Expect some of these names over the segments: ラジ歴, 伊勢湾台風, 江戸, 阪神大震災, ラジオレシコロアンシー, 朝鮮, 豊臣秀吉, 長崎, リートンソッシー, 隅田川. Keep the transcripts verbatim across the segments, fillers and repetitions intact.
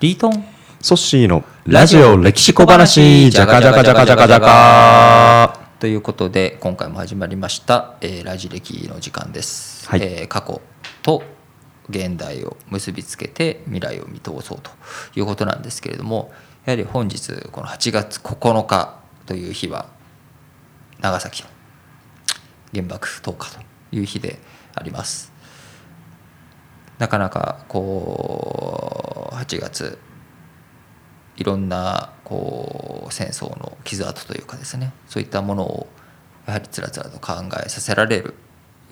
リートンソッシーのラジオ歴史小話、じゃかじゃかじゃかじゃかじゃかということで、今回も始まりました、えー、ラジ歴の時間です、はい。えー、過去と現代を結びつけて未来を見通そうということなんですけれども、やはり本日このはちがつここのかという日は長崎の原爆投下という日であります。なかなかこうはちがついろんなこう戦争の傷跡というかですね、そういったものをやはりつらつらと考えさせられる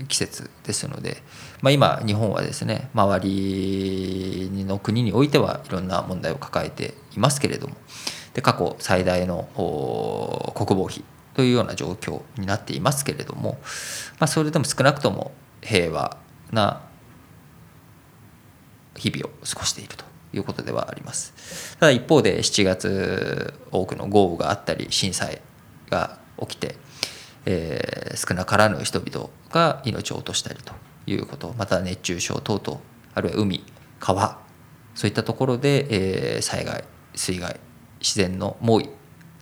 季節ですので、まあ、今日本はですね、周りの国においてはいろんな問題を抱えていますけれども、で過去最大の国防費というような状況になっていますけれども、まあ、それでも少なくとも平和な日々を過ごしているということではあります。ただ一方でしちがつ多くの豪雨があったり震災が起きて、えー、少なからぬ人々が命を落としたりということ、また熱中症等々、あるいは海川、そういったところで、えー、災害水害、自然の猛威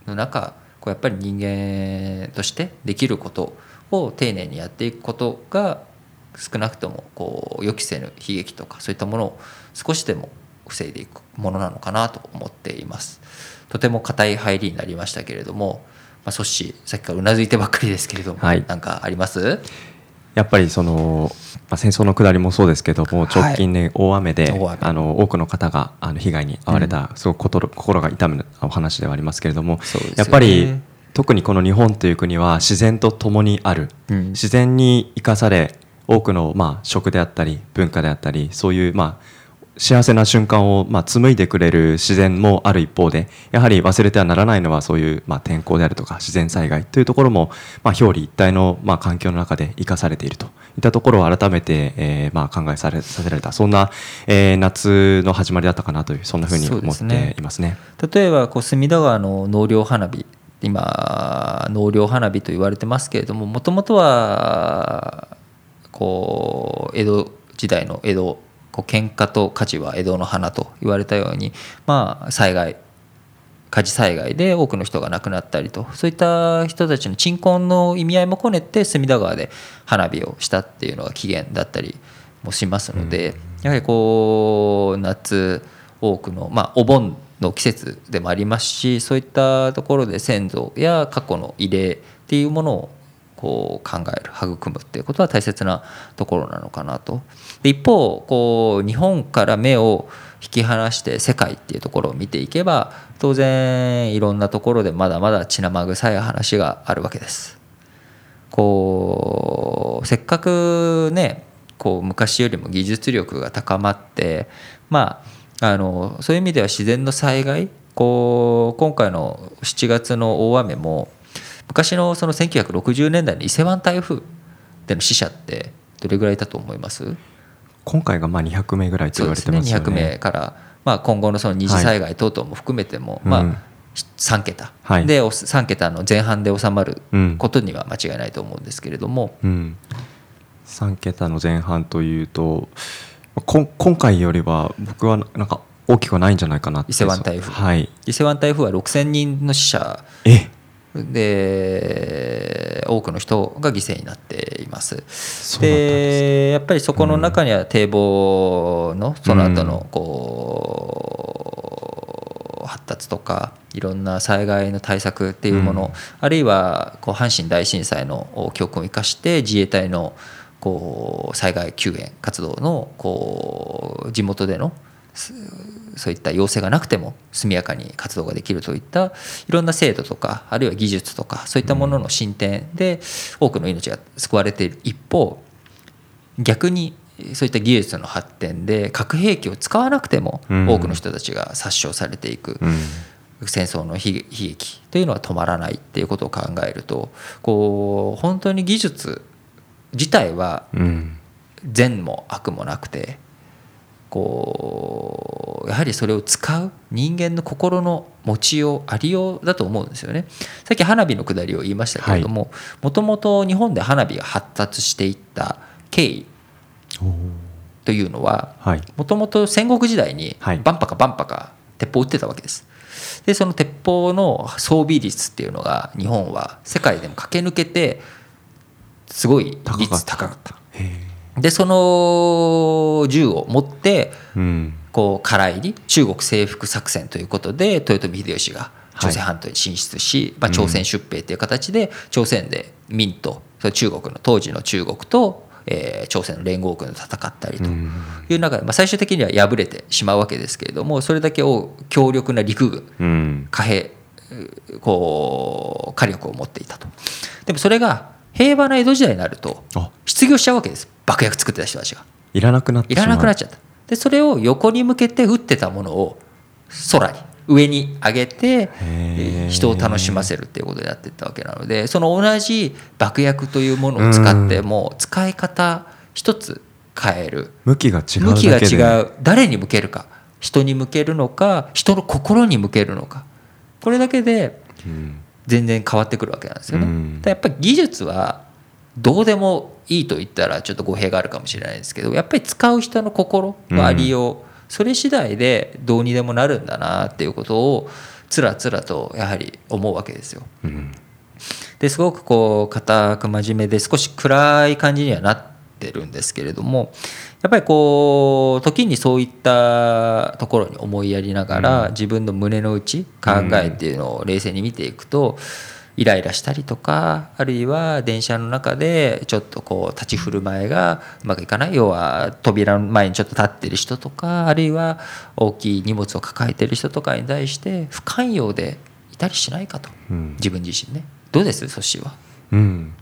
の中、こうやっぱり人間としてできることを丁寧にやっていくことが、少なくともこう予期せぬ悲劇とかそういったものを少しでも防いでいくものなのかなと思っています。とても固い入りになりましたけれども、まあ、ソッシーさっきからうなずいてばっかりですけれども、はい、なんかあります？やっぱりその、まあ、戦争の下りもそうですけども、直近ね、はい、大雨で大雨あの多くの方があの被害に遭われた、うん、すごく心、心が痛むお話ではありますけれども、そうですよね、やっぱり特にこの日本という国は自然と共にある、うん、自然に生かされ、多くのまあ食であったり文化であったり、そういうまあ幸せな瞬間をまあ紡いでくれる自然もある一方で、やはり忘れてはならないのはそういうまあ天候であるとか自然災害というところも、まあ表裏一体のまあ環境の中で生かされているといったところを改めてえまあ考えされさせられた、そんなえ夏の始まりだったかなという、そんなふうに思っていますね。そうですね。例えばこう隅田川の納涼花火、今納涼花火と言われてますけれども、もともとはこう江戸時代の江戸、喧嘩と火事は江戸の花と言われたように、まあ、災害火事災害で多くの人が亡くなったりと、そういった人たちの鎮魂の意味合いもこねて隅田川で花火をしたっていうのが起源だったりもしますので、うん、やはりこう夏多くの、まあ、お盆の季節でもありますし、そういったところで先祖や過去の慰霊っていうものをこう考える、育むっていうことは大切なところなのかなと。で一方こう日本から目を引き離して世界っていうところを見ていけば、当然いろんなところでまだまだ血生臭い話があるわけです。こうせっかくね、こう昔よりも技術力が高まって、まあ、あのそういう意味では自然の災害、こう今回のしちがつの大雨も、昔 の, そのせんきゅうひゃくろくじゅうねんだいの伊勢湾台風での死者ってどれぐらいいたと思います？今回がまあにひゃくめいぐらいと言われてますよね。そうですね、にひゃくめいから、まあ、今後 の, その二次災害等々も含めても、はい、まあ、さんけた、うん、でさんけたの前半で収まることには間違いないと思うんですけれども、うんうん、さんけたの前半というとこ今回よりは僕はなんか大きくはないんじゃないかなって。伊勢湾台風、はい、伊勢湾台風はろくせんにんの死者えで多くの人が犠牲になっています。 そうだったんですね。でやっぱりそこの中には堤防のその後のこう発達とかいろんな災害の対策っていうもの、うん、あるいはこう阪神大震災の教訓を生かして自衛隊のこう災害救援活動のこう地元でのそういった要請がなくても速やかに活動ができるといったいろんな制度とか、あるいは技術とかそういったものの進展で多くの命が救われている一方、逆にそういった技術の発展で核兵器を使わなくても多くの人たちが殺傷されていく、戦争の悲劇というのは止まらないっていうことを考えると、こう本当に技術自体は善も悪もなくて、こうやはりそれを使う人間の心の持ちようありようだと思うんですよね。さっき花火のくだりを言いましたけれども、もともと日本で花火が発達していった経緯というのは、もともと戦国時代にバンパカバンパカ鉄砲を撃ってたわけです。でその鉄砲の装備率っていうのが日本は世界でも駆け抜けてすごい率高かった。でその銃を持ってこう家来に中国征服作戦ということで豊臣秀吉が朝鮮半島に進出し、まあ、朝鮮出兵という形で朝鮮で民と中国の当時の中国とえー、朝鮮の連合軍と戦ったりという中で、まあ、最終的には敗れてしまうわけですけれども、それだけを強力な陸軍貨幣こう火力を持っていたと。でもそれが平和な江戸時代になると失業しちゃうわけです。爆薬作ってた人たちがいらなくなってしまう。いらなくなっちゃった。でそれを横に向けて撃ってたものを空に上に上げて人を楽しませるっていうことをやっていったわけなので、その同じ爆薬というものを使っても使い方一つ変える、向きが違うだけで、向きが違う、誰に向けるか、人に向けるのか人の心に向けるのか、これだけで全然変わってくるわけなんですよね。やっぱり技術はどうでもいいと言ったらちょっと語弊があるかもしれないですけど、やっぱり使う人の心のありよう、それ次第でどうにでもなるんだなっていうことをつらつらとやはり思うわけですよ。うん、ですごくこう固く真面目で少し暗い感じにはなってるんですけれども、やっぱりこう時にそういったところに思いやりながら自分の胸の内考えっていうのを冷静に見ていくと、イライラしたりとか、あるいは電車の中でちょっとこう立ち振る舞いがうまくいかない、要は扉の前にちょっと立ってる人とか、あるいは大きい荷物を抱えてる人とかに対して不寛容でいたりしないかと、うん、自分自身ね。どうですソッシーは、うん、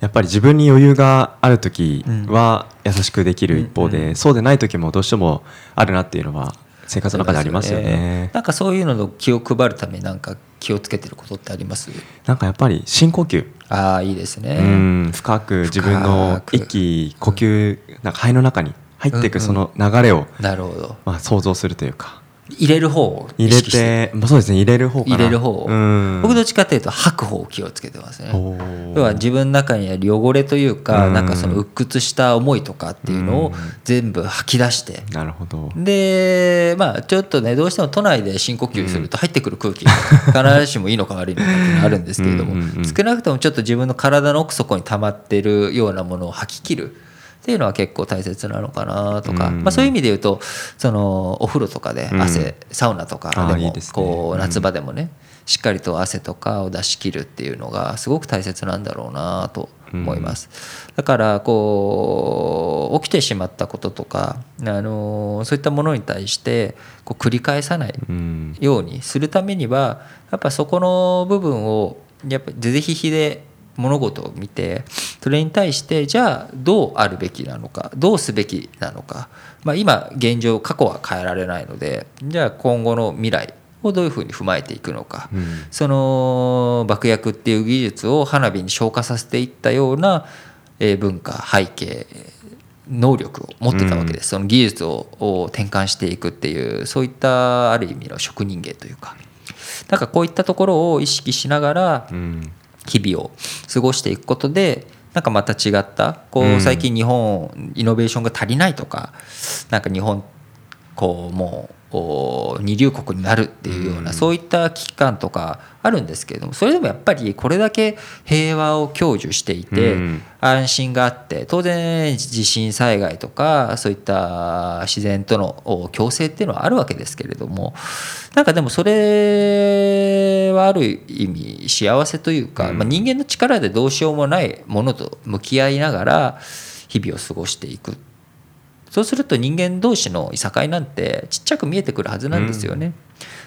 やっぱり自分に余裕がある時は優しくできる一方で、うんうんうん、そうでない時もどうしてもあるなっていうのは生活の中でありますよね。そうですよね。なんかそういうのの気を配るためなんか気をつけてることってあります？なんかやっぱり深呼吸。ああいいですね。うん、深く自分の息呼吸、なんか肺の中に入っていくその流れを、なるほど。まあ想像するというか。入れる方を意識して。入れて、まあ、そうですね、入れる方かな。入れる方を。うん、僕どっちかというと吐く方を気をつけてますね。要は自分の中にある汚れというか、うん、なんかその鬱屈した思いとかっていうのを全部吐き出して、うん、なるほど。で、まあちょっとね、どうしても都内で深呼吸すると入ってくる空気、必ずしもいいのか悪いのかっていうのがあるんですけれどもうんうん、うん、少なくともちょっと自分の体の奥底に溜まってるようなものを吐き切るっていうのは結構大切なのかなとか、まあ、そういう意味で言うとそのお風呂とかで汗、うん、サウナとかでもいいですね、こう夏場でもね、うん、しっかりと汗とかを出し切るっていうのがすごく大切なんだろうなと思います、うん、だからこう起きてしまったこととか、あのそういったものに対してこう繰り返さないようにするためには、やっぱそこの部分をやっぱ是々非々で物事を見て、それに対してじゃあどうあるべきなのか、どうすべきなのか、まあ、今現状過去は変えられないので、じゃあ今後の未来をどういうふうに踏まえていくのか、うん、その爆薬っていう技術を花火に昇華させていったような文化背景能力を持ってたわけです、うん、その技術を転換していくっていう、そういったある意味の職人芸というか、なんかこういったところを意識しながら、うん、日々を過ごしていくことで、なんかまた違ったこう最近日本イノベーションが足りないとか、なんか日本こうもう二流国になるっていうような、そういった危機感とかあるんですけれども、それでもやっぱりこれだけ平和を享受していて安心があって、当然地震災害とかそういった自然との共生っていうのはあるわけですけれども、なんかでもそれはある意味幸せというか、まあ人間の力でどうしようもないものと向き合いながら日々を過ごしていく、そうすると人間同士のいさかいなんてちっちゃく見えてくるはずなんですよね、うん、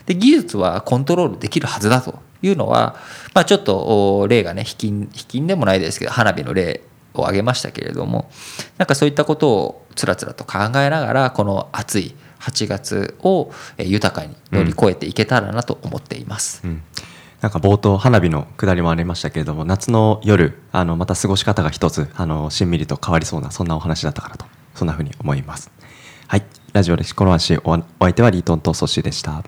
で技術はコントロールできるはずだというのは、まあ、ちょっと例がね、卑近、卑近でもないですけど花火の例を挙げましたけれども、なんかそういったことをつらつらと考えながらこの暑いはちがつを豊かに乗り越えていけたらなと思っています、うんうん、なんか冒頭花火の下りもありましたけれども、夏の夜あのまた過ごし方が一つあのしんみりと変わりそうな、そんなお話だったかなと、そんな風に思います。はい、ラジオレシコロアンシー、お相手はリートンとソッシーでした。